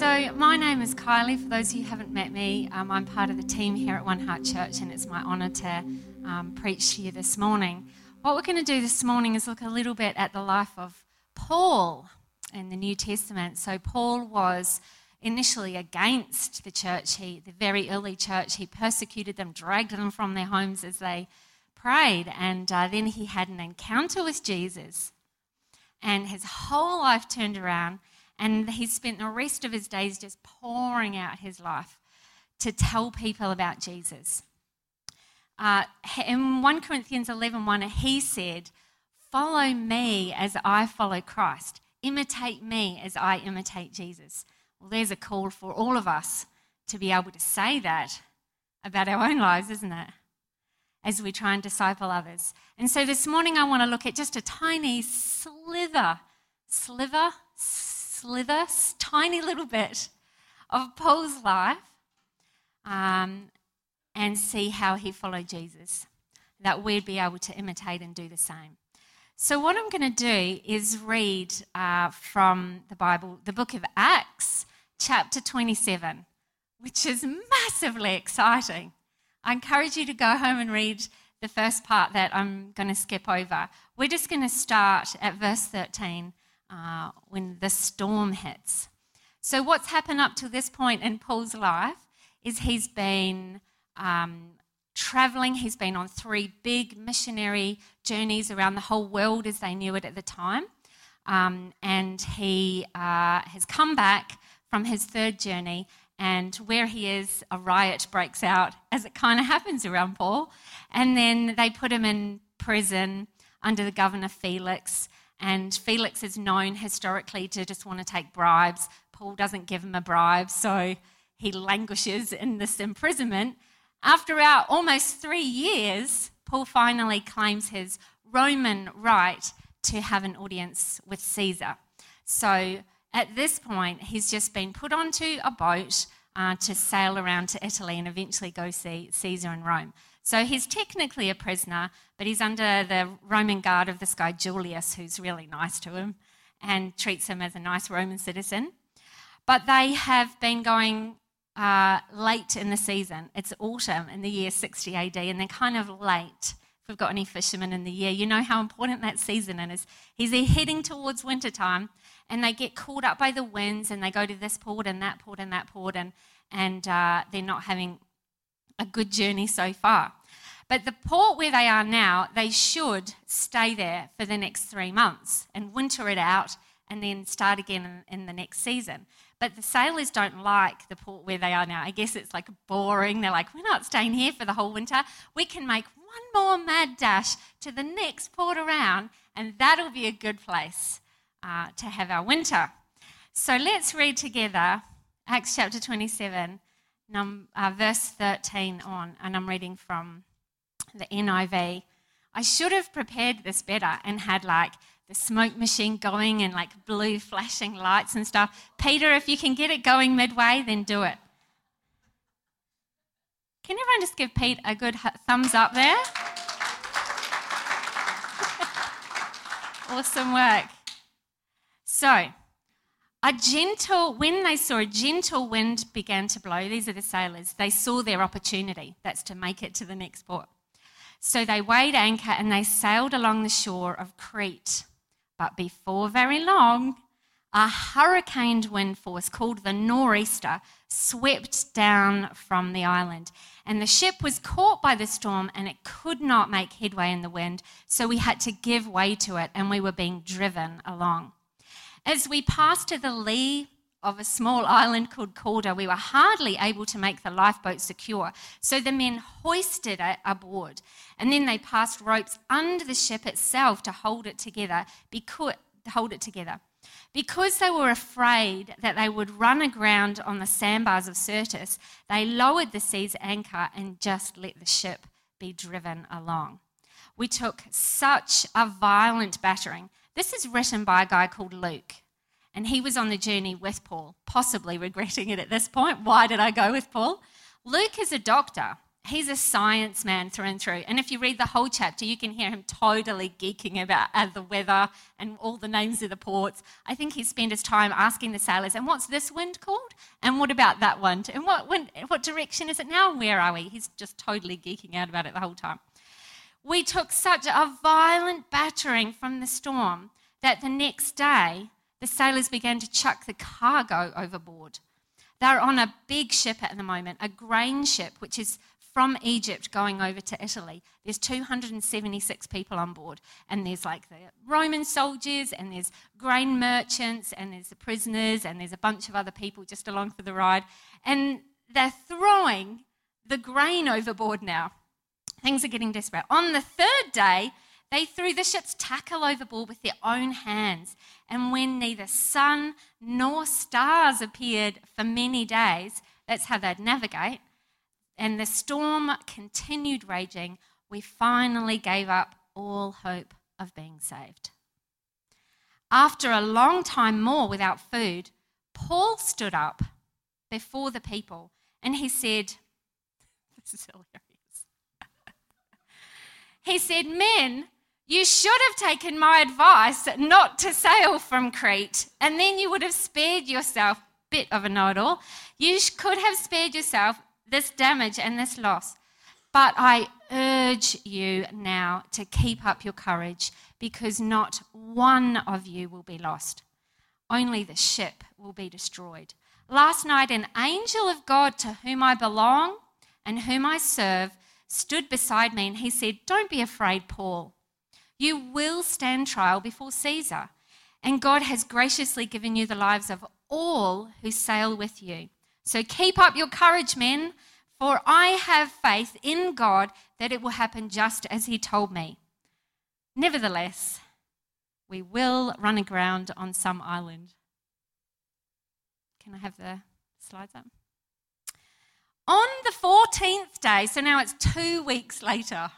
So my name is Kylie. For those of you who haven't met me, I'm part of the team here at One Heart Church, and it's my honour to preach to you this morning. What we're going to do this morning is look a little bit at the life of Paul in the New Testament. So Paul was initially against the church. The very early church, he persecuted them, dragged them from their homes as they prayed, and then he had an encounter with Jesus, and his whole life turned around, and he spent the rest of his days just pouring out his life to tell people about Jesus. In 1 Corinthians 11:1, he said, "Follow me as I follow Christ. Imitate me as I imitate Jesus." Well, there's a call for all of us to be able to say that about our own lives, isn't it? As we try and disciple others. And so this morning I want to look at just a tiny tiny little bit of Paul's life and see how he followed Jesus, that we'd be able to imitate and do the same. So what I'm going to do is read from the Bible, the book of Acts, chapter 27, which is massively exciting. I encourage you to go home and read the first part that I'm going to skip over. We're just going to start at verse 13 when the storm hits. So what's happened up to this point in Paul's life is he's been travelling. He's been on 3 big missionary journeys around the whole world as they knew it at the time. And he has come back from his 3rd journey, and where he is, a riot breaks out, as it kind of happens around Paul. And then they put him in prison under the governor Felix. And Felix is known historically to just want to take bribes. Paul doesn't give him a bribe, so he languishes in this imprisonment. After about almost 3 years, Paul finally claims his Roman right to have an audience with Caesar. So at this point, he's just been put onto a boat to sail around to Italy and eventually go see Caesar in Rome. So he's technically a prisoner, but he's under the Roman guard of this guy Julius, who's really nice to him and treats him as a nice Roman citizen. But they have been going late in the season. It's autumn in the year 60 AD, and they're kind of late. If we've got any fishermen in the year, you know how important that season is. He's heading towards wintertime, and they get caught up by the winds, and they go to this port and that port and that port, and they're not having a good journey so far. But the port where they are now, they should stay there for the next 3 months and winter it out and then start again in the next season. But the sailors don't like the port where they are now. I guess it's like boring. They're like, we're not staying here for the whole winter. We can make 1 more mad dash to the next port around, and that'll be a good place to have our winter. So let's read together Acts chapter 27, verse 13 on, and I'm reading from the NIV. "I should have prepared this better and had like the smoke machine going and like blue flashing lights and stuff. Peter, if you can get it going midway, then do it." Can everyone just give Pete a good thumbs up there? Awesome work. So, when they saw a gentle wind began to blow, these are the sailors, they saw their opportunity. That's to make it to the next port. "So they weighed anchor and they sailed along the shore of Crete. But before very long, a hurricane wind force called the nor'easter swept down from the island. And the ship was caught by the storm and it could not make headway in the wind. So we had to give way to it, and we were being driven along. As we passed to the lee of a small island called Calder, we were hardly able to make the lifeboat secure, so the men hoisted it aboard, and then they passed ropes under the ship itself to hold it together. Because they were afraid that they would run aground on the sandbars of Sirtis, they lowered the sea's anchor and just let the ship be driven along. We took such a violent battering." This is written by a guy called Luke, and he was on the journey with Paul, possibly regretting it at this point. Why did I go with Paul? Luke is a doctor. He's a science man through and through. And if you read the whole chapter, you can hear him totally geeking about the weather and all the names of the ports. I think he spent his time asking the sailors, and what's this wind called? And what about that one? And what direction is it now? And where are we? He's just totally geeking out about it the whole time. We took such a violent battering from the storm that the next day the sailors began to chuck the cargo overboard. They're on a big ship at the moment, a grain ship, which is from Egypt going over to Italy. There's 276 people on board, and there's like the Roman soldiers, and there's grain merchants, and there's the prisoners, and there's a bunch of other people just along for the ride. And they're throwing the grain overboard now. Things are getting desperate. On the third day, they threw the ship's tackle overboard with their own hands. And when neither sun nor stars appeared for many days, that's how they'd navigate, and the storm continued raging, we finally gave up all hope of being saved. After a long time more without food, Paul stood up before the people and he said, this is hilarious. He said, men, you should have taken my advice not to sail from Crete, and then you would have spared yourself, bit of a know-it-all, you could have spared yourself this damage and this loss. But I urge you now to keep up your courage, because not one of you will be lost. Only the ship will be destroyed. Last night, an angel of God to whom I belong and whom I serve stood beside me, and he said, don't be afraid, Paul. You will stand trial before Caesar, and God has graciously given you the lives of all who sail with you. So keep up your courage, men, for I have faith in God that it will happen just as he told me. Nevertheless, we will run aground on some island. Can I have the slides up? On the 14th day, so now it's 2 weeks later.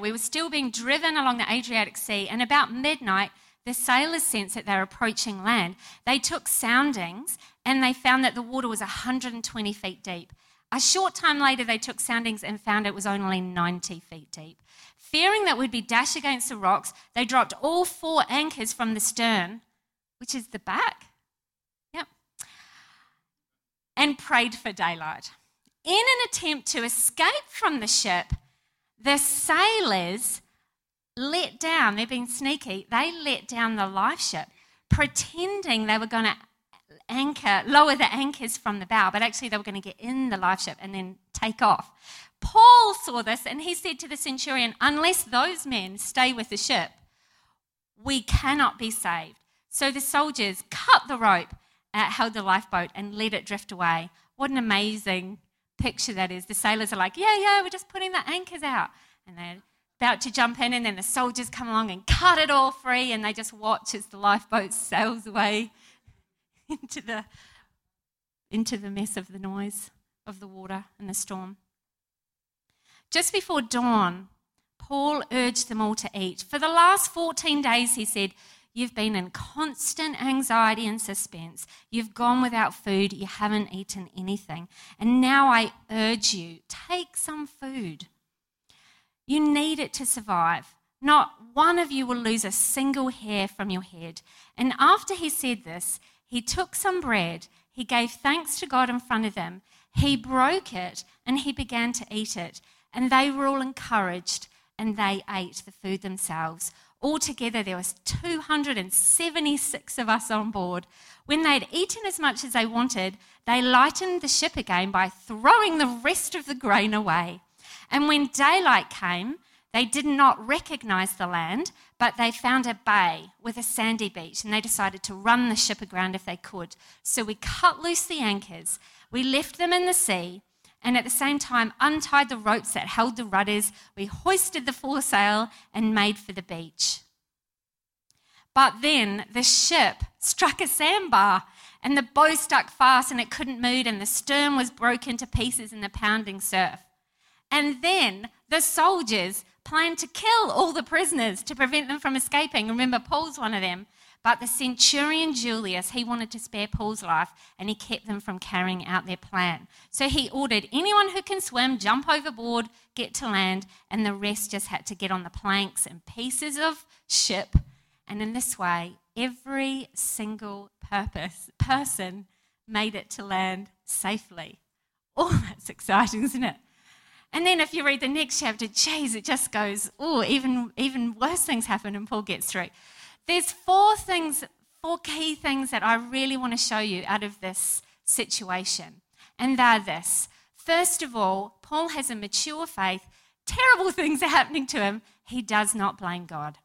We were still being driven along the Adriatic Sea, and about midnight, the sailors sensed that they were approaching land. They took soundings, and they found that the water was 120 feet deep. A short time later, they took soundings and found it was only 90 feet deep. Fearing that we'd be dashed against the rocks, they dropped all four anchors from the stern, which is the back, and prayed for daylight. In an attempt to escape from the ship, the sailors let down, they've been sneaky, they let down the life ship, pretending they were going to lower the anchors from the bow, but actually they were going to get in the life ship and then take off. Paul saw this and he said to the centurion, unless those men stay with the ship, we cannot be saved. So the soldiers cut the rope, held the lifeboat and let it drift away. What an amazing picture that is. The sailors are like, yeah, we're just putting the anchors out. And they're about to jump in, and then the soldiers come along and cut it all free, and they just watch as the lifeboat sails away into the mess of the noise of the water and the storm. Just before dawn, Paul urged them all to eat. For the last 14 days, he said, you've been in constant anxiety and suspense. You've gone without food. You haven't eaten anything. And now I urge you, take some food. You need it to survive. Not one of you will lose a single hair from your head. And after he said this, he took some bread. He gave thanks to God in front of them. He broke it and he began to eat it. And they were all encouraged and they ate the food themselves. Altogether, there was 276 of us on board. When they'd eaten as much as they wanted, they lightened the ship again by throwing the rest of the grain away. And when daylight came, they did not recognise the land, but they found a bay with a sandy beach, and they decided to run the ship aground if they could. So we cut loose the anchors, we left them in the sea, and at the same time untied the ropes that held the rudders. We hoisted the foresail and made for the beach. But then the ship struck a sandbar and the bow stuck fast and it couldn't move, and the stern was broken to pieces in the pounding surf. And then the soldiers planned to kill all the prisoners to prevent them from escaping. Remember, Paul's one of them. But the centurion Julius, he wanted to spare Paul's life, and he kept them from carrying out their plan. So he ordered anyone who can swim, jump overboard, get to land, and the rest just had to get on the planks and pieces of ship. And in this way, every single person made it to land safely. Oh, that's exciting, isn't it? And then if you read the next chapter, geez, it just goes, even worse things happen, and Paul gets through. There's four key things that I really want to show you out of this situation. And they're this. First of all, Paul has a mature faith. Terrible things are happening to him. He does not blame God.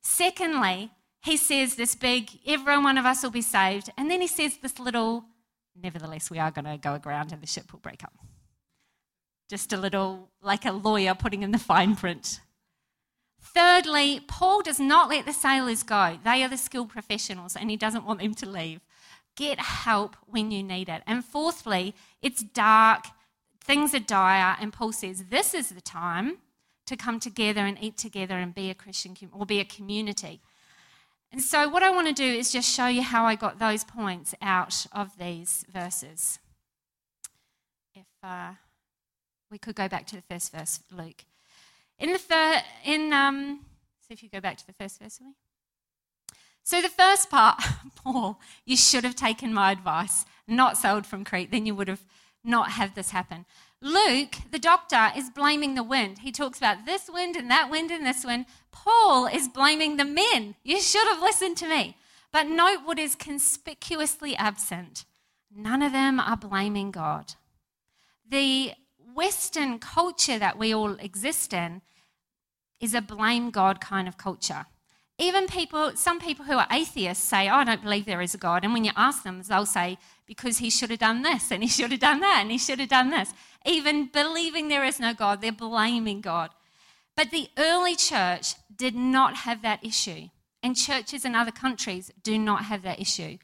Secondly, he says this big, every one of us will be saved. And then he says this little, nevertheless, we are going to go aground and the ship will break up. Just a little, like a lawyer putting in the fine print. Thirdly, Paul does not let the sailors go. They are the skilled professionals, and he doesn't want them to leave. Get help when you need it. And fourthly, it's dark, things are dire, and Paul says this is the time to come together and eat together and be a Christian or be a community. And so what I want to do is just show you how I got those points out of these verses. If we could go back to the first verse, Luke. So if you go back to the first verse, will we? So the first part, Paul, you should have taken my advice, not sailed from Crete, then you would have not had this happen. Luke, the doctor, is blaming the wind. He talks about this wind and that wind and this wind. Paul is blaming the men. You should have listened to me. But note what is conspicuously absent. None of them are blaming God. The Western culture that we all exist in is a blame God kind of culture. Even people, some people who are atheists say, I don't believe there is a God. And when you ask them, they'll say, because he should have done this, and he should have done that, and he should have done this. Even believing there is no God, they're blaming God. But the early church did not have that issue. And churches in other countries do not have that issue.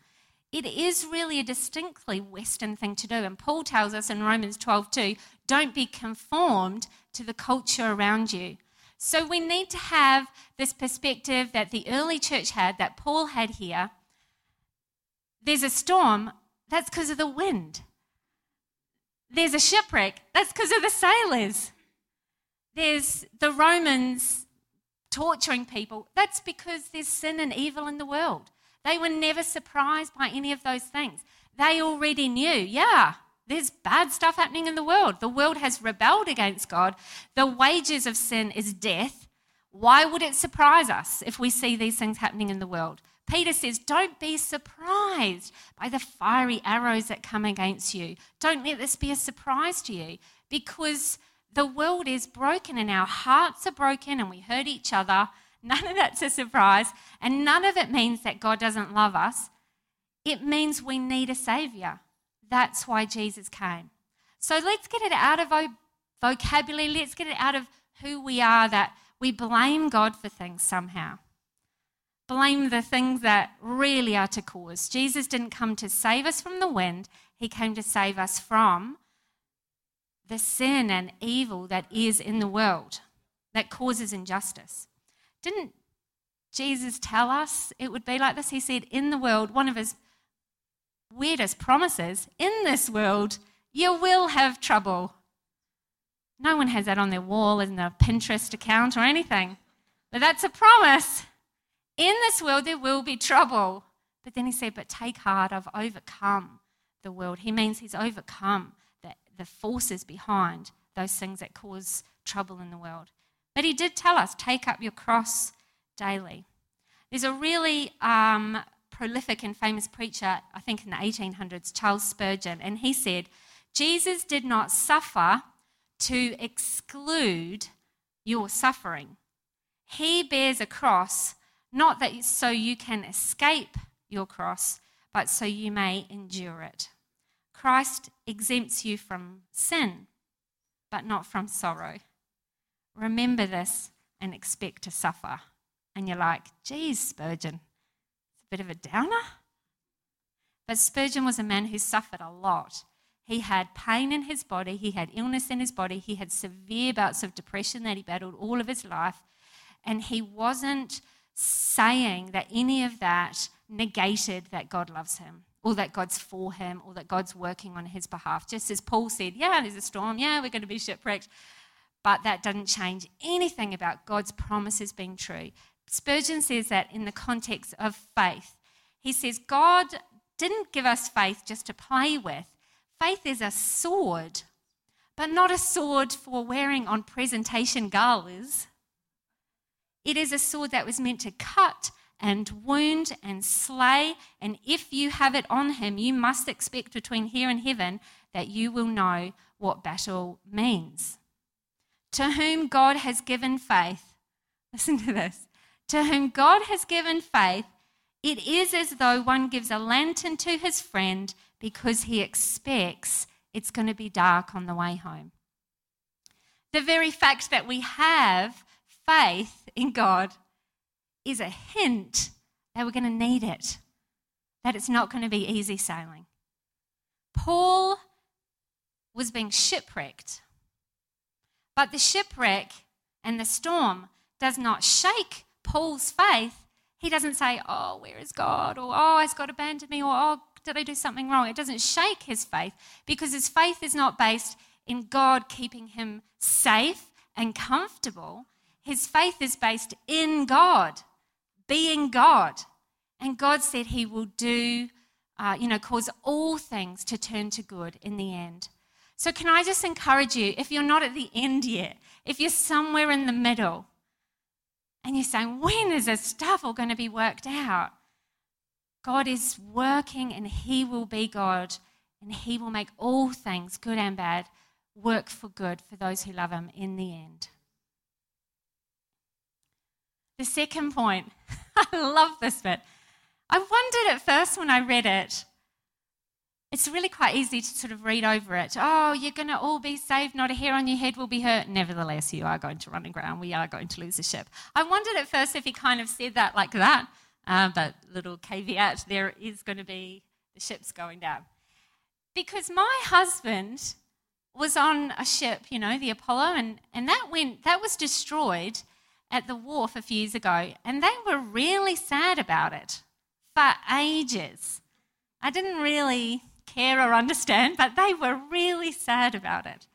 It is really a distinctly Western thing to do. And Paul tells us in Romans 12:2, don't be conformed to the culture around you. So we need to have this perspective that the early church had, that Paul had here. There's a storm, that's because of the wind. There's a shipwreck, that's because of the sailors. There's the Romans torturing people, that's because there's sin and evil in the world. They were never surprised by any of those things. They already knew, there's bad stuff happening in the world. The world has rebelled against God. The wages of sin is death. Why would it surprise us if we see these things happening in the world? Peter says, don't be surprised by the fiery arrows that come against you. Don't let this be a surprise to you, because the world is broken and our hearts are broken and we hurt each other. None of that's a surprise, and none of it means that God doesn't love us. It means we need a saviour. That's why Jesus came. So let's get it out of our vocabulary. Let's get it out of who we are, that we blame God for things somehow. Blame the things that really are to cause. Jesus didn't come to save us from the wind. He came to save us from the sin and evil that is in the world that causes injustice. Didn't Jesus tell us it would be like this? He said, in the world, one of his weirdest promises, in this world, you will have trouble. No one has that on their wall, in their Pinterest account or anything. But that's a promise. In this world, there will be trouble. But then he said, but take heart, I've overcome the world. He means he's overcome the forces behind those things that cause trouble in the world. But he did tell us, take up your cross daily. There's a really prolific and famous preacher, I think in the 1800s, Charles Spurgeon, and he said, Jesus did not suffer to exclude your suffering. He bears a cross, not that so you can escape your cross, but so you may endure it. Christ exempts you from sin, but not from sorrow. Remember this and expect to suffer. And you're like, geez, Spurgeon, it's a bit of a downer. But Spurgeon was a man who suffered a lot. He had pain in his body. He had illness in his body. He had severe bouts of depression that he battled all of his life. And he wasn't saying that any of that negated that God loves him, or that God's for him, or that God's working on his behalf. Just as Paul said, yeah, there's a storm, yeah, we're going to be shipwrecked, but that doesn't change anything about God's promises being true. Spurgeon says that in the context of faith. He says God didn't give us faith just to play with. Faith is a sword, but not a sword for wearing on presentation galas. It is a sword that was meant to cut and wound and slay, and if you have it on him, you must expect between here and heaven that you will know what battle means. To whom God has given faith, listen to this, to whom God has given faith, it is as though one gives a lantern to his friend because he expects it's going to be dark on the way home. The very fact that we have faith in God is a hint that we're going to need it, that it's not going to be easy sailing. Paul was being shipwrecked, but the shipwreck and the storm does not shake Paul's faith. He doesn't say, oh, where is God? Or, oh, has God abandoned me? Or, oh, did I do something wrong? It doesn't shake his faith, because his faith is not based in God keeping him safe and comfortable. His faith is based in God, being God. And God said he will do, cause all things to turn to good in the end. So can I just encourage you, if you're not at the end yet, if you're somewhere in the middle and you're saying, when is this stuff all going to be worked out? God is working, and he will be God, and he will make all things, good and bad, work for good for those who love him in the end. The second point, I love this bit. I wondered at first when I read it, it's really quite easy to sort of read over it. Oh, you're going to all be saved, not a hair on your head will be hurt. Nevertheless, you are going to run aground. We are going to lose the ship. I wondered at first if he kind of said that like that, but little caveat, there is going to be, the ship's going down. Because my husband was on a ship, the Apollo, and that was destroyed at the wharf a few years ago, and they were really sad about it for ages. I didn't really care or understand, but they were really sad about it.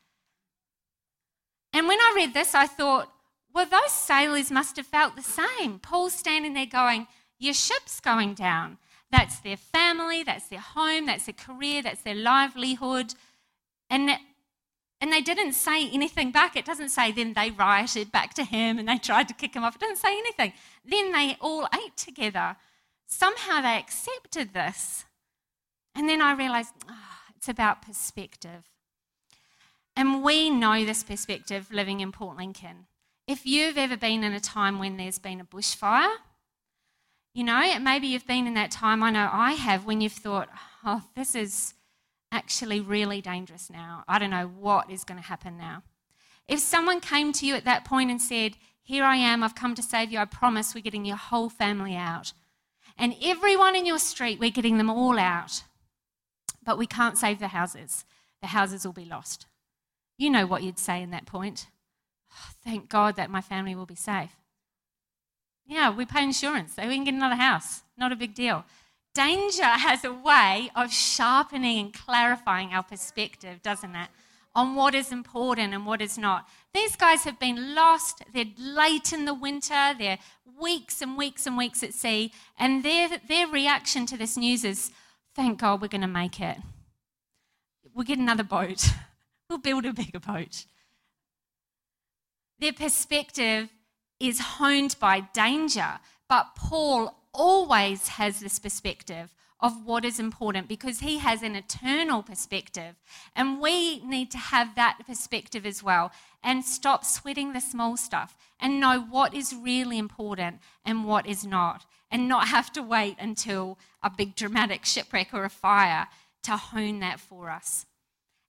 And when I read this, I thought, well, those sailors must have felt the same. Paul's standing there going, your ship's going down. That's their family, that's their home, that's their career, that's their livelihood. And they didn't say anything back. It doesn't say then they rioted back to him and they tried to kick him off. It doesn't say anything. Then they all ate together. Somehow they accepted this. And then I realised, it's about perspective. And we know this perspective living in Port Lincoln. If you've ever been in a time when there's been a bushfire, maybe you've been in that time, I know I have, when you've thought, oh, this is actually really dangerous now. I don't know what is going to happen now. If someone came to you at that point and said, here I am, I've come to save you, I promise we're getting your whole family out. And everyone in your street, we're getting them all out. But we can't save the houses. The houses will be lost. You know what you'd say in that point. Oh, thank God that my family will be safe. Yeah, we pay insurance, so we can get another house. Not a big deal. Danger has a way of sharpening and clarifying our perspective, doesn't it, on what is important and what is not. These guys have been lost. They're late in the winter. They're weeks and weeks and weeks at sea. And their reaction to this news is, thank God we're going to make it. We'll get another boat. We'll build a bigger boat. Their perspective is honed by danger, but Paul always has this perspective of what is important, because he has an eternal perspective, and we need to have that perspective as well, and stop sweating the small stuff and know what is really important and what is not, and not have to wait until a big dramatic shipwreck or a fire to hone that for us.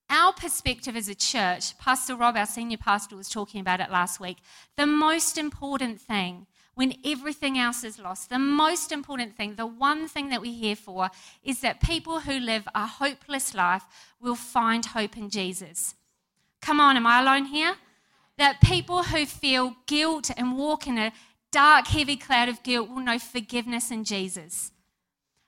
Our perspective as a church, Pastor Rob, our senior pastor, was talking about it last week. The most important thing, when everything else is lost, the most important thing, the one thing that we're here for, is that people who live a hopeless life will find hope in Jesus. Come on, am I alone here? That people who feel guilt and walk in a dark, heavy cloud of guilt will know forgiveness in Jesus.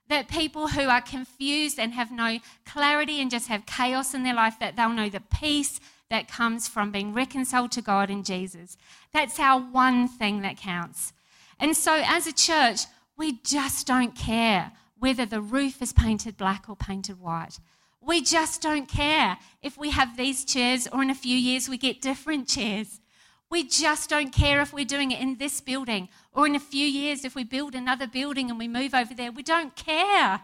That people who are confused and have no clarity and just have chaos in their life, that they'll know the peace that comes from being reconciled to God in Jesus. That's our one thing that counts. And so as a church, we just don't care whether the roof is painted black or painted white. We just don't care if we have these chairs or in a few years we get different chairs. We just don't care if we're doing it in this building or in a few years if we build another building and we move over there. We don't care.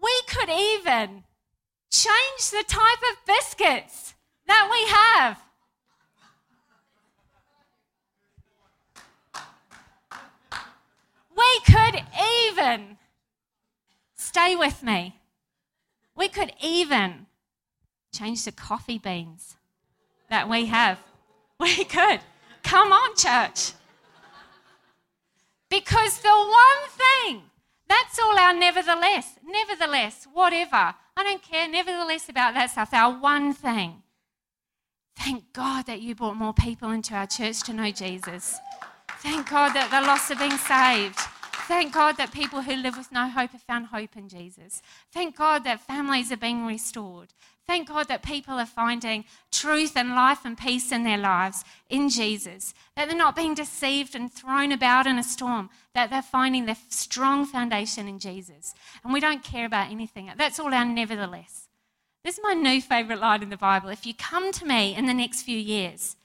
We could even change the type of biscuits that we have. We could even, stay with me, we could even change the coffee beans that we have. We could. Come on, church. Because the one thing, that's all our nevertheless, whatever. I don't care nevertheless about that stuff. Our one thing. Thank God that you brought more people into our church to know Jesus. Thank God that the lost are being saved. Thank God that people who live with no hope have found hope in Jesus. Thank God that families are being restored. Thank God that people are finding truth and life and peace in their lives in Jesus. That they're not being deceived and thrown about in a storm. That they're finding their strong foundation in Jesus. And we don't care about anything. That's all our nevertheless. This is my new favourite line in the Bible. If you come to me in the next few years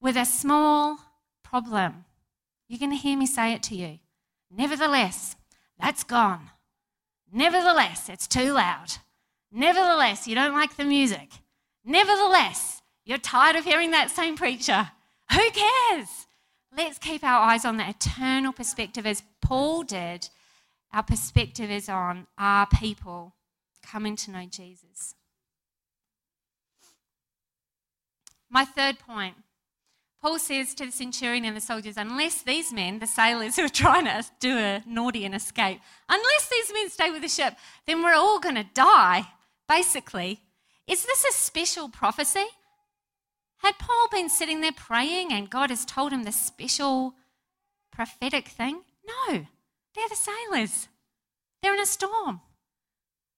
with a small problem, you're going to hear me say it to you. Nevertheless, that's gone. Nevertheless, it's too loud. Nevertheless, you don't like the music. Nevertheless, you're tired of hearing that same preacher. Who cares? Let's keep our eyes on the eternal perspective as Paul did. Our perspective is on our people coming to know Jesus. My third point. Paul says to the centurion and the soldiers, unless these men, the sailors who are trying to do a naughty and escape, unless these men stay with the ship, then we're all going to die, basically. Is this a special prophecy? Had Paul been sitting there praying and God has told him the special prophetic thing? No, they're the sailors. They're in a storm.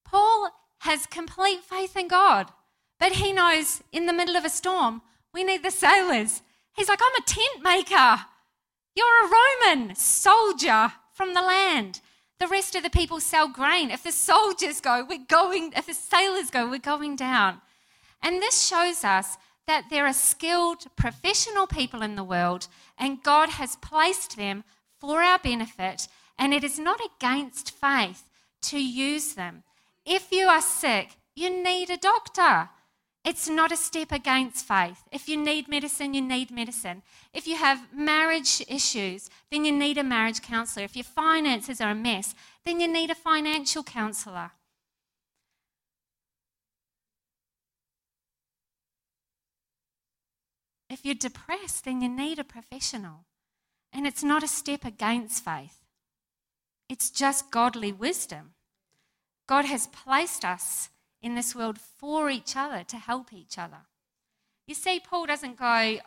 Paul has complete faith in God, but he knows in the middle of a storm, we need the sailors. He's like, I'm a tent maker. You're a Roman soldier from the land. The rest of the people sell grain. If the soldiers go, we're going. If the sailors go, we're going down. And this shows us that there are skilled professional people in the world and God has placed them for our benefit. And it is not against faith to use them. If you are sick, you need a doctor. It's not a step against faith. If you need medicine, you need medicine. If you have marriage issues, then you need a marriage counsellor. If your finances are a mess, then you need a financial counsellor. If you're depressed, then you need a professional. And it's not a step against faith. It's just godly wisdom. God has placed us in this world for each other, to help each other. You see, Paul doesn't go,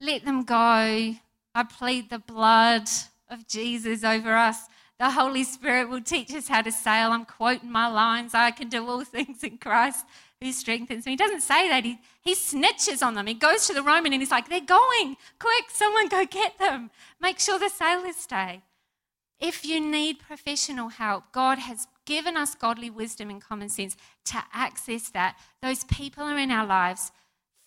let them go. I plead the blood of Jesus over us. The Holy Spirit will teach us how to sail. I'm quoting my lines. I can do all things in Christ who strengthens me. He doesn't say that. He snitches on them. He goes to the Roman and he's like, they're going. Quick, someone go get them. Make sure the sailors stay. If you need professional help, God has given us godly wisdom and common sense to access that. Those people are in our lives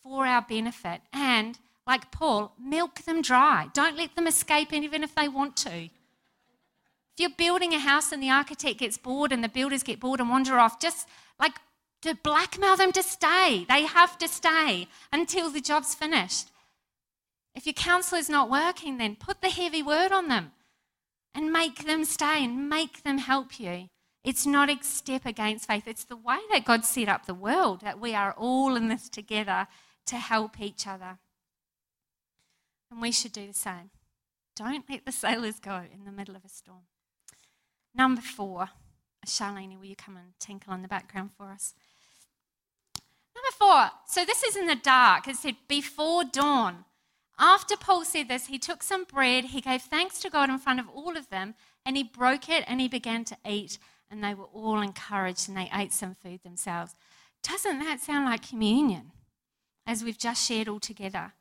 for our benefit. And, like Paul, milk them dry. Don't let them escape even if they want to. If you're building a house and the architect gets bored and the builders get bored and wander off, just like to blackmail them to stay. They have to stay until the job's finished. If your counselor's not working, then put the heavy word on them and make them stay and make them help you. It's not a step against faith. It's the way that God set up the world, that we are all in this together to help each other. And we should do the same. Don't let the sailors go in the middle of a storm. Number 4. Charlene, will you come and tinkle on the background for us? Number 4. So this is in the dark. It said, before dawn. After Paul said this, he took some bread, he gave thanks to God in front of all of them, and he broke it and he began to eat, and they were all encouraged, and they ate some food themselves. Doesn't that sound like communion, as we've just shared all together?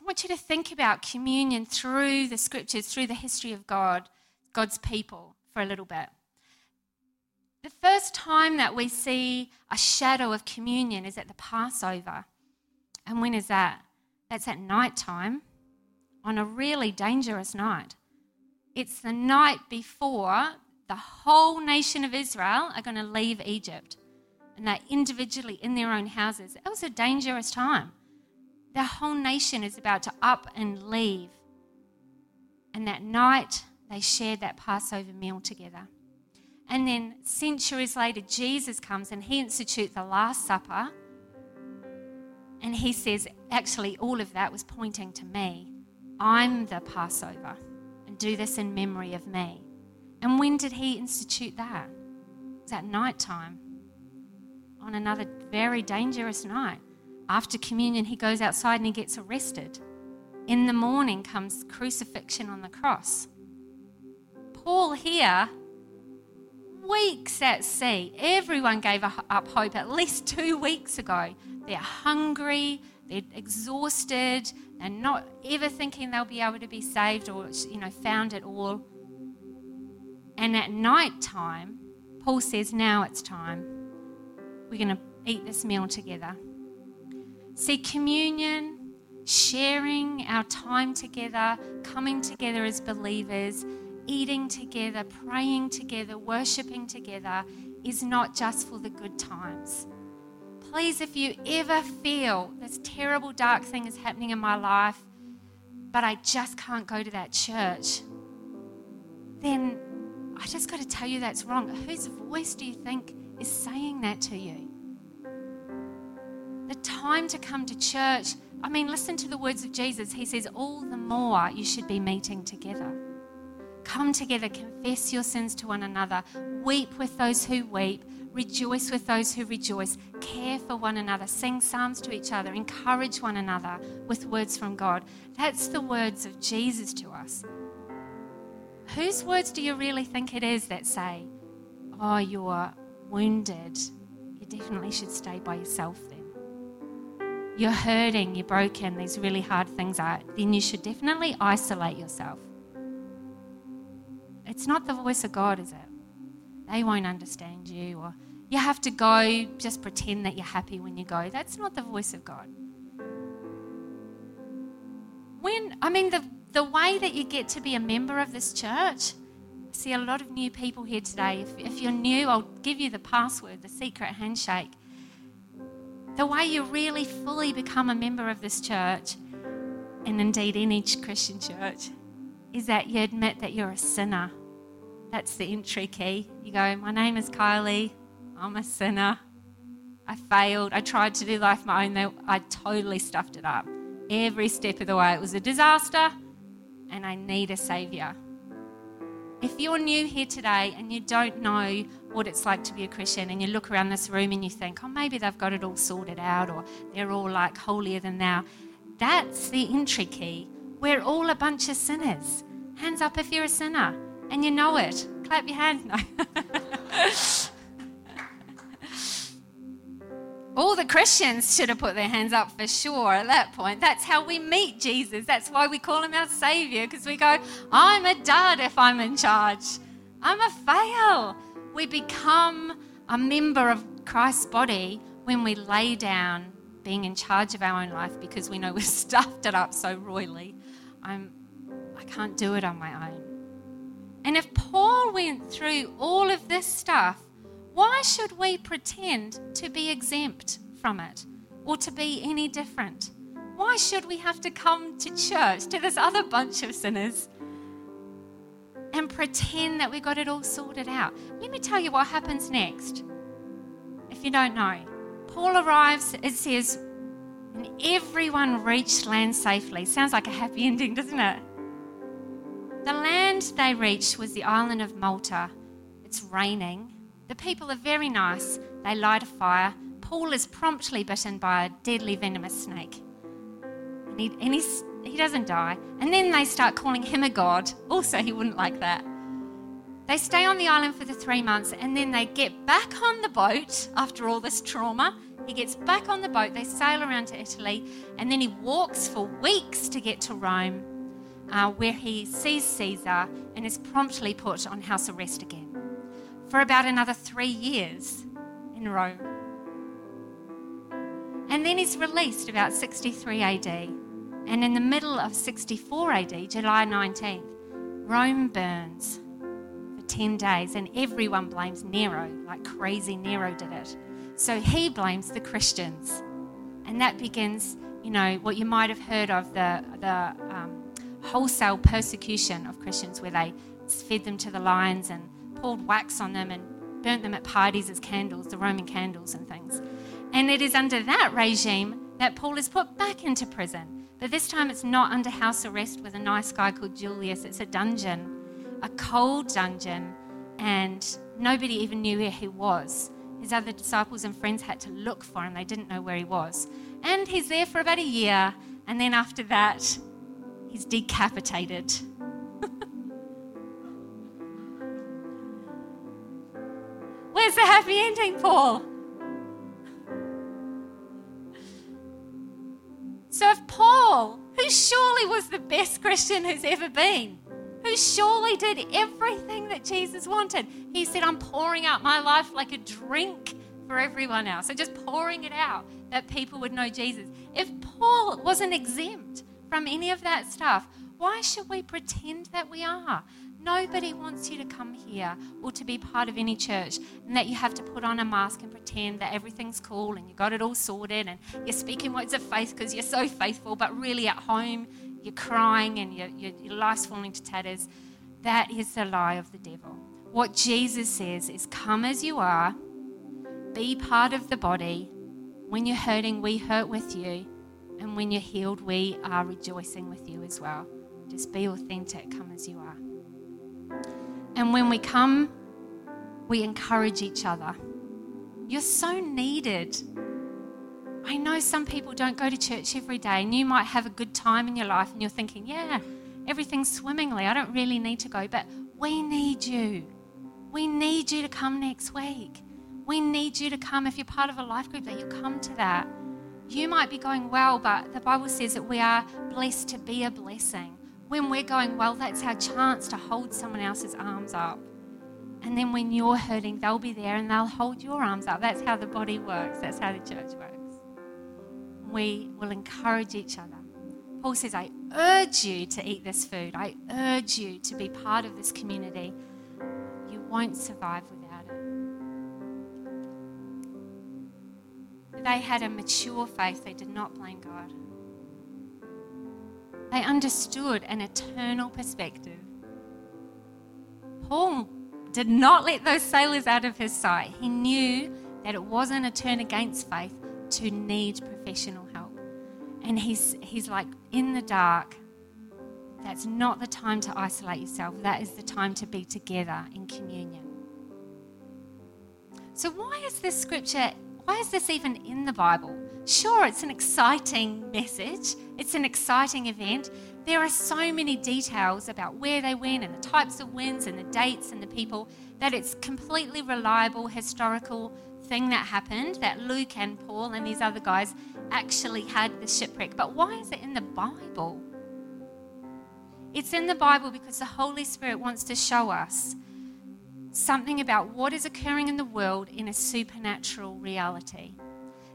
I want you to think about communion through the scriptures, through the history of God, God's people, for a little bit. The first time that we see a shadow of communion is at the Passover. And when is that? That's at night time, on a really dangerous night. It's the night before the whole nation of Israel are going to leave Egypt. And they're individually in their own houses. It was a dangerous time. The whole nation is about to up and leave. And that night, they shared that Passover meal together. And then centuries later, Jesus comes and he institutes the Last Supper. And he says, actually, all of that was pointing to me. I'm the Passover. And do this in memory of me. And when did he institute that? It was at night time. On another very dangerous night. After communion, he goes outside and he gets arrested. In the morning comes crucifixion on the cross. Paul here, weeks at sea. Everyone gave up hope at least 2 weeks ago. They're hungry, they're exhausted, they're not ever thinking they'll be able to be saved or, found at all. And at night time, Paul says, now it's time. We're going to eat this meal together. See, communion, sharing our time together, coming together as believers, eating together, praying together, worshiping together is not just for the good times. Please, if you ever feel this terrible dark thing is happening in my life, but I just can't go to that church, then I just got to tell you that's wrong. Whose voice do you think is saying that to you? The time to come to church, listen to the words of Jesus. He says, all the more you should be meeting together. Come together, confess your sins to one another, weep with those who weep, rejoice with those who rejoice, care for one another, sing psalms to each other, encourage one another with words from God. That's the words of Jesus to us. Whose words do you really think it is that say, oh, you're wounded, you definitely should stay by yourself then? You're hurting, you're broken, these really hard things are, then you should definitely isolate yourself. It's not the voice of God, is it? They won't understand you, or you have to go, just pretend that you're happy when you go. That's not the voice of God. The way that you get to be a member of this church, see a lot of new people here today. If you're new, I'll give you the password, the secret handshake. The way you really fully become a member of this church, and indeed any Christian church, is that you admit that you're a sinner. That's the entry key. You go, my name is Kylie, I'm a sinner. I failed, I tried to do life my own, I totally stuffed it up. Every step of the way, it was a disaster, and I need a saviour. If you're new here today and you don't know what it's like to be a Christian, and you look around this room and you think, oh, maybe they've got it all sorted out, or they're all like holier than thou, that's the entry key. We're all a bunch of sinners. Hands up if you're a sinner. And you know it. Clap your hands. No. All the Christians should have put their hands up for sure at that point. That's how we meet Jesus. That's why we call him our Savior, because we go, I'm a dud if I'm in charge. I'm a fail. We become a member of Christ's body when we lay down being in charge of our own life, because we know we've stuffed it up so royally. I can't do it on my own. And if Paul went through all of this stuff, why should we pretend to be exempt from it or to be any different? Why should we have to come to church, to this other bunch of sinners, and pretend that we got it all sorted out? Let me tell you what happens next, if you don't know. Paul arrives, it says, and everyone reached land safely. Sounds like a happy ending, doesn't it? The land they reached was the island of Malta. It's raining. The people are very nice. They light a fire. Paul is promptly bitten by a deadly venomous snake. And and he doesn't die. And then they start calling him a god. Also, he wouldn't like that. They stay on the island for the 3 months, and then they get back on the boat after all this trauma. He gets back on the boat, they sail around to Italy, and then he walks for weeks to get to Rome, where he sees Caesar and is promptly put on house arrest again for about another 3 years in Rome. And then he's released about 63 AD. And in the middle of 64 AD, July 19th, Rome burns for 10 days, and everyone blames Nero, like crazy Nero did it. So he blames the Christians. And that begins, what you might have heard of, the wholesale persecution of Christians, where they fed them to the lions and poured wax on them and burnt them at parties as candles, the Roman candles and things. And it is under that regime that Paul is put back into prison. But this time it's not under house arrest with a nice guy called Julius. It's a dungeon, a cold dungeon, and nobody even knew where he was. His other disciples and friends had to look for him. They didn't know where he was. And he's there for about a year. And then after that, he's decapitated. Where's the happy ending, Paul? So if Paul, who surely was the best Christian who's ever been, who surely did everything that Jesus wanted. He said, I'm pouring out my life like a drink for everyone else. So just pouring it out that people would know Jesus. If Paul wasn't exempt from any of that stuff, why should we pretend that we are? Nobody wants you to come here or to be part of any church and that you have to put on a mask and pretend that everything's cool and you got it all sorted and you're speaking words of faith because you're so faithful, but really at home you're crying and your life's falling to tatters. That is the lie of the devil. What Jesus says is, come as you are, be part of the body. When you're hurting, we hurt with you. And when you're healed, we are rejoicing with you as well. Just be authentic, come as you are. And when we come, we encourage each other. You're so needed. I know some people don't go to church every day, and you might have a good time in your life and you're thinking, yeah, everything's swimmingly. I don't really need to go, but we need you. We need you to come next week. We need you to come. If you're part of a life group, that you come to that. You might be going well, but the Bible says that we are blessed to be a blessing. When we're going well, that's our chance to hold someone else's arms up. And then when you're hurting, they'll be there and they'll hold your arms up. That's how the body works. That's how the church works. We will encourage each other. Paul says, I urge you to eat this food. I urge you to be part of this community. You won't survive without it. They had a mature faith. They did not blame God. They understood an eternal perspective. Paul did not let those sailors out of his sight. He knew that it wasn't a turn against faith to need professional help. And he's like, in the dark, that's not the time to isolate yourself. That is the time to be together in communion. So why is this even in the Bible? Sure, it's an exciting message. It's an exciting event. There are so many details about where they went and the types of winds and the dates and the people that it's completely reliable historical thing that happened, that Luke and Paul and these other guys actually had the shipwreck. But why is it in the Bible? It's in the Bible because the Holy Spirit wants to show us something about what is occurring in the world in a supernatural reality.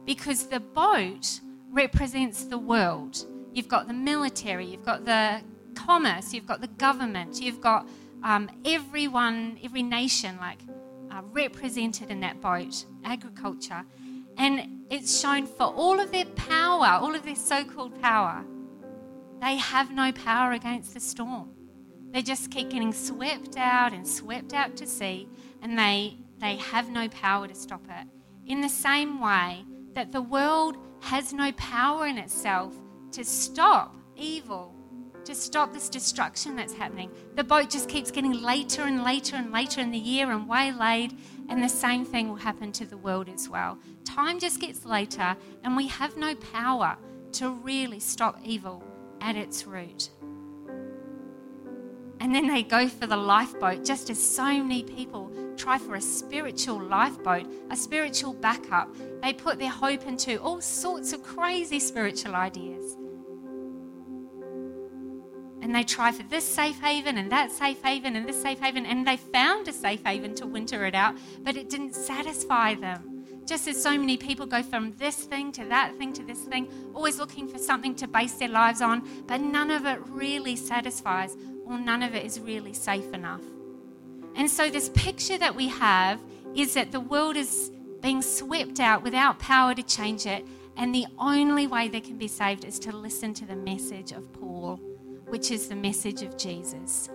Because the boat represents the world. You've got the military, you've got the commerce, you've got the government, you've got everyone, every nation, represented in that boat, agriculture, and it's shown for all of their power, all of their so-called power. They have no power against the storm. They just keep getting swept out and swept out to sea, and they have no power to stop it. In the same way that the world has no power in itself to stop evil, to stop this destruction that's happening. The boat just keeps getting later and later and later in the year and waylaid, and the same thing will happen to the world as well. Time just gets later, and we have no power to really stop evil at its root. And then they go for the lifeboat, just as so many people try for a spiritual lifeboat, a spiritual backup. They put their hope into all sorts of crazy spiritual ideas. And they try for this safe haven and that safe haven and this safe haven, and they found a safe haven to winter it out, but it didn't satisfy them. Just as so many people go from this thing to that thing to this thing, always looking for something to base their lives on, but none of it really satisfies, or none of it is really safe enough. And so this picture that we have is that the world is being swept out without power to change it, and the only way they can be saved is to listen to the message of Paul, which is the message of Jesus.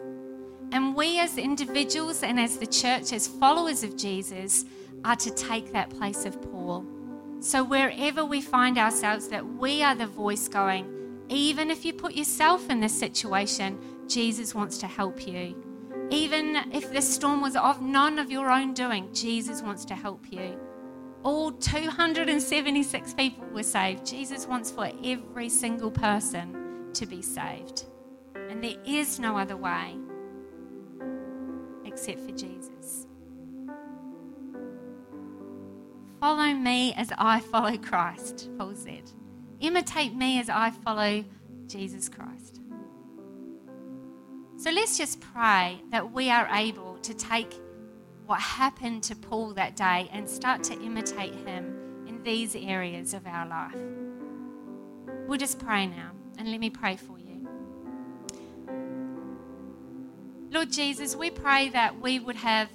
And we as individuals and as the church, as followers of Jesus, are to take that place of Paul. So wherever we find ourselves, that we are the voice going, even if you put yourself in this situation, Jesus wants to help you. Even if this storm was of none of your own doing, Jesus wants to help you. All 276 people were saved. Jesus wants for every single person to be saved. And there is no other way except for Jesus. Follow me as I follow Christ, Paul said. Imitate me as I follow Jesus Christ. So let's just pray that we are able to take what happened to Paul that day and start to imitate him in these areas of our life. We'll just pray now, and let me pray for you. Lord Jesus, we pray that we would have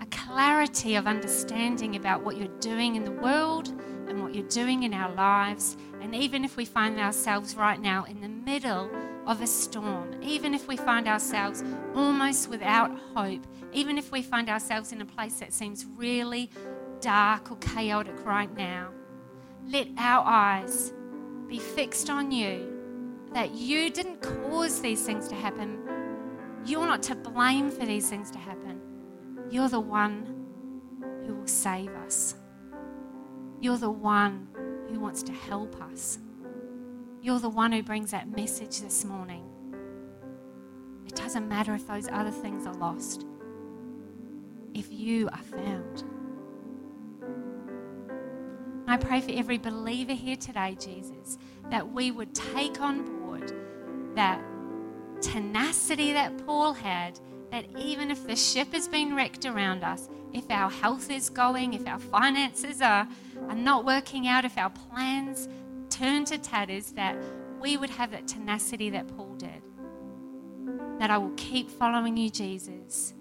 a clarity of understanding about what you're doing in the world and what you're doing in our lives. And even if we find ourselves right now in the middle of a storm, even if we find ourselves almost without hope, even if we find ourselves in a place that seems really dark or chaotic right now, let our eyes be fixed on you, that you didn't cause these things to happen. You're not to blame for these things to happen. You're the one who will save us. You're the one who wants to help us. You're the one who brings that message this morning. It doesn't matter if those other things are lost, if you are found. And I pray for every believer here today, Jesus, that we would take on board that tenacity that Paul had, that even if the ship has been wrecked around us, if our health is going, if our finances are not working out, if our plans turn to tatters, that we would have that tenacity that Paul did. That I will keep following you, Jesus,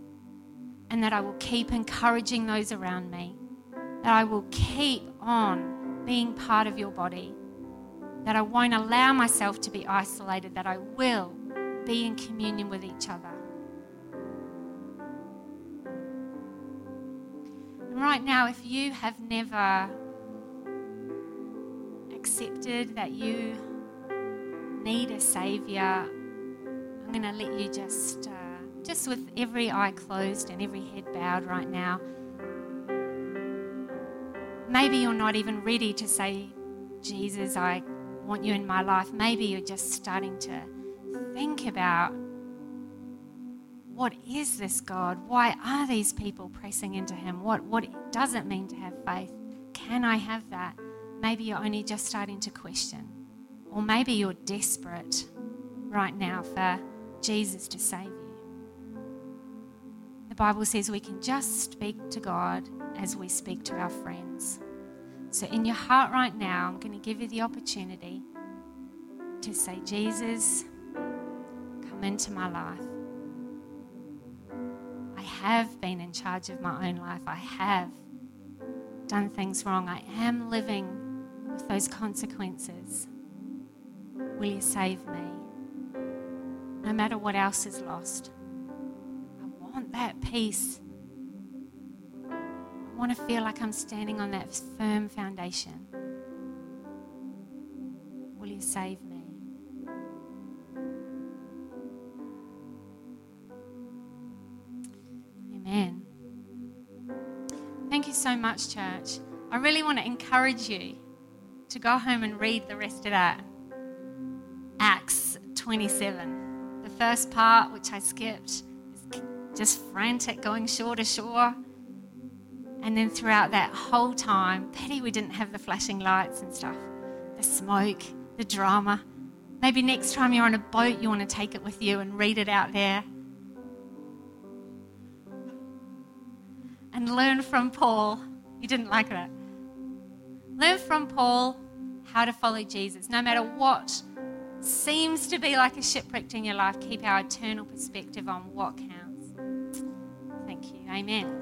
and that I will keep encouraging those around me. That I will keep on being part of your body. That I won't allow myself to be isolated. That I will be in communion with each other. And right now, if you have never accepted that you need a saviour, I'm going to let you just with every eye closed and every head bowed right now. Maybe you're not even ready to say, Jesus, I want you in my life. Maybe you're just starting to think about, what is this God? Why are these people pressing into him? What does it mean to have faith? Can I have that? Maybe you're only just starting to question. Or maybe you're desperate right now for Jesus to save you. The Bible says we can just speak to God as we speak to our friends. So in your heart right now, I'm going to give you the opportunity to say, Jesus, come into my life. I have been in charge of my own life. I have done things wrong. I am living with those consequences. Will you save me? No matter what else is lost, I want that peace. I want to feel like I'm standing on that firm foundation. Will you save me? Amen. Thank you so much, church. I really want to encourage you to go home and read the rest of that. Acts 27. The first part, which I skipped, is just frantic, going shore to shore. And then throughout that whole time, pity we didn't have the flashing lights and stuff, the smoke, the drama. Maybe next time you're on a boat, you want to take it with you and read it out there. And learn from Paul. You didn't like that. Learn from Paul how to follow Jesus. No matter what seems to be like a shipwreck in your life, keep our eternal perspective on what counts. Thank you. Amen.